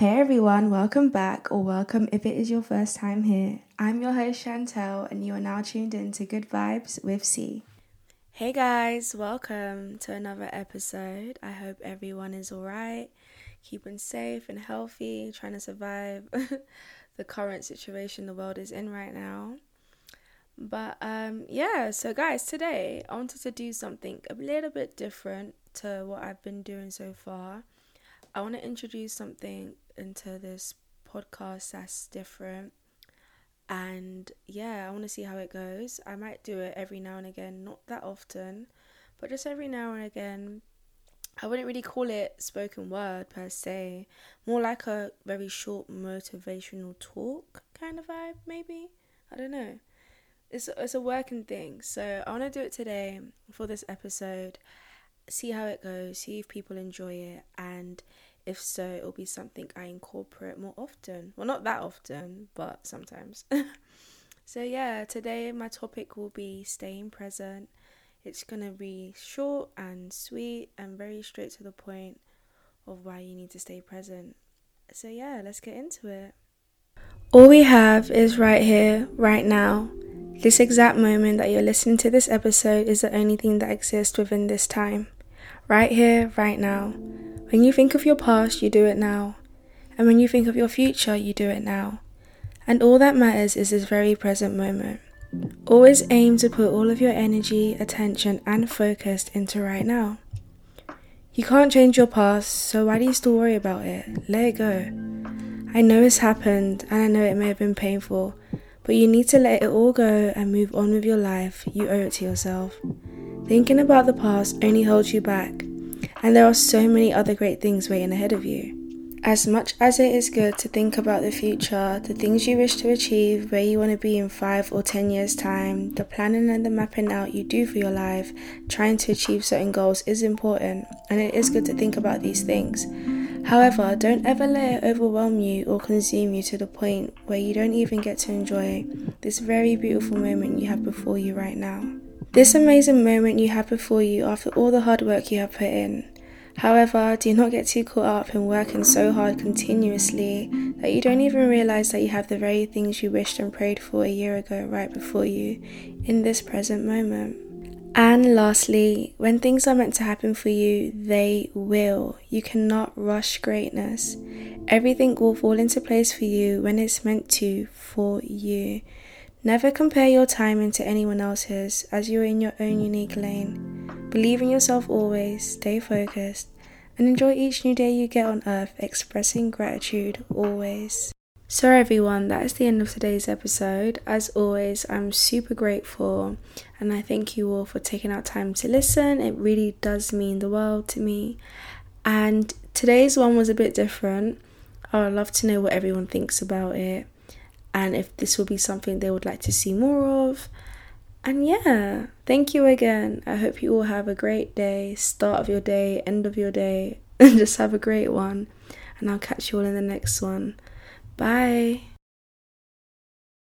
Hey everyone, welcome back, or welcome if it is your first time here. I'm your host Chantelle, and you are now tuned in to Good Vibes with C. Hey guys, welcome to another episode. I hope everyone is alright, keeping safe and healthy, trying to survive the current situation the world is in right now. But so guys, today I wanted to do something a little bit different to what I've been doing so far. I want to introduce something into this podcast that's different, and I want to see how it goes. I might do it every now and again, not that often, but just every now and again. I wouldn't really call it spoken word per se, more like a very short motivational talk kind of vibe, maybe. I don't know. It's a working thing, so I want to do it today for this episode. See how it goes, see if people enjoy it, and if so, it'll be something I incorporate more often. Well, not that often, but sometimes. So today my topic will be staying present. It's gonna be short and sweet and very straight to the point of why you need to stay present. So let's get into it. All we have is right here, right now. This exact moment that you're listening to this episode is the only thing that exists within this time. Right here, right now. When you think of your past, you do it now. And when you think of your future, you do it now. And all that matters is this very present moment. Always aim to put all of your energy, attention, and focus into right now. You can't change your past, so why do you still worry about it? Let it go. I know it's happened, and I know it may have been painful, but you need to let it all go and move on with your life. You owe it to yourself. Thinking about the past only holds you back, and there are so many other great things waiting ahead of you. As much as it is good to think about the future, the things you wish to achieve, where you want to be in 5 or 10 years' time, the planning and the mapping out you do for your life, trying to achieve certain goals is important, and it is good to think about these things. However, don't ever let it overwhelm you or consume you to the point where you don't even get to enjoy this very beautiful moment you have before you right now. This amazing moment you have before you after all the hard work you have put in. However, do not get too caught up in working so hard continuously that you don't even realize that you have the very things you wished and prayed for a year ago right before you in this present moment. And lastly, when things are meant to happen for you, they will. You cannot rush greatness. Everything will fall into place for you when it's meant to for you. Never compare your timing to anyone else's, as you're in your own unique lane. Believe in yourself always, stay focused, and enjoy each new day you get on earth, expressing gratitude always. So everyone, that is the end of today's episode. As always, I'm super grateful, and I thank you all for taking out time to listen. It really does mean the world to me. And today's one was a bit different. I would love to know what everyone thinks about it, and if this will be something they would like to see more of. And thank you again. I hope you all have a great day, start of your day, end of your day, and just have a great one. And I'll catch you all in the next one. Bye.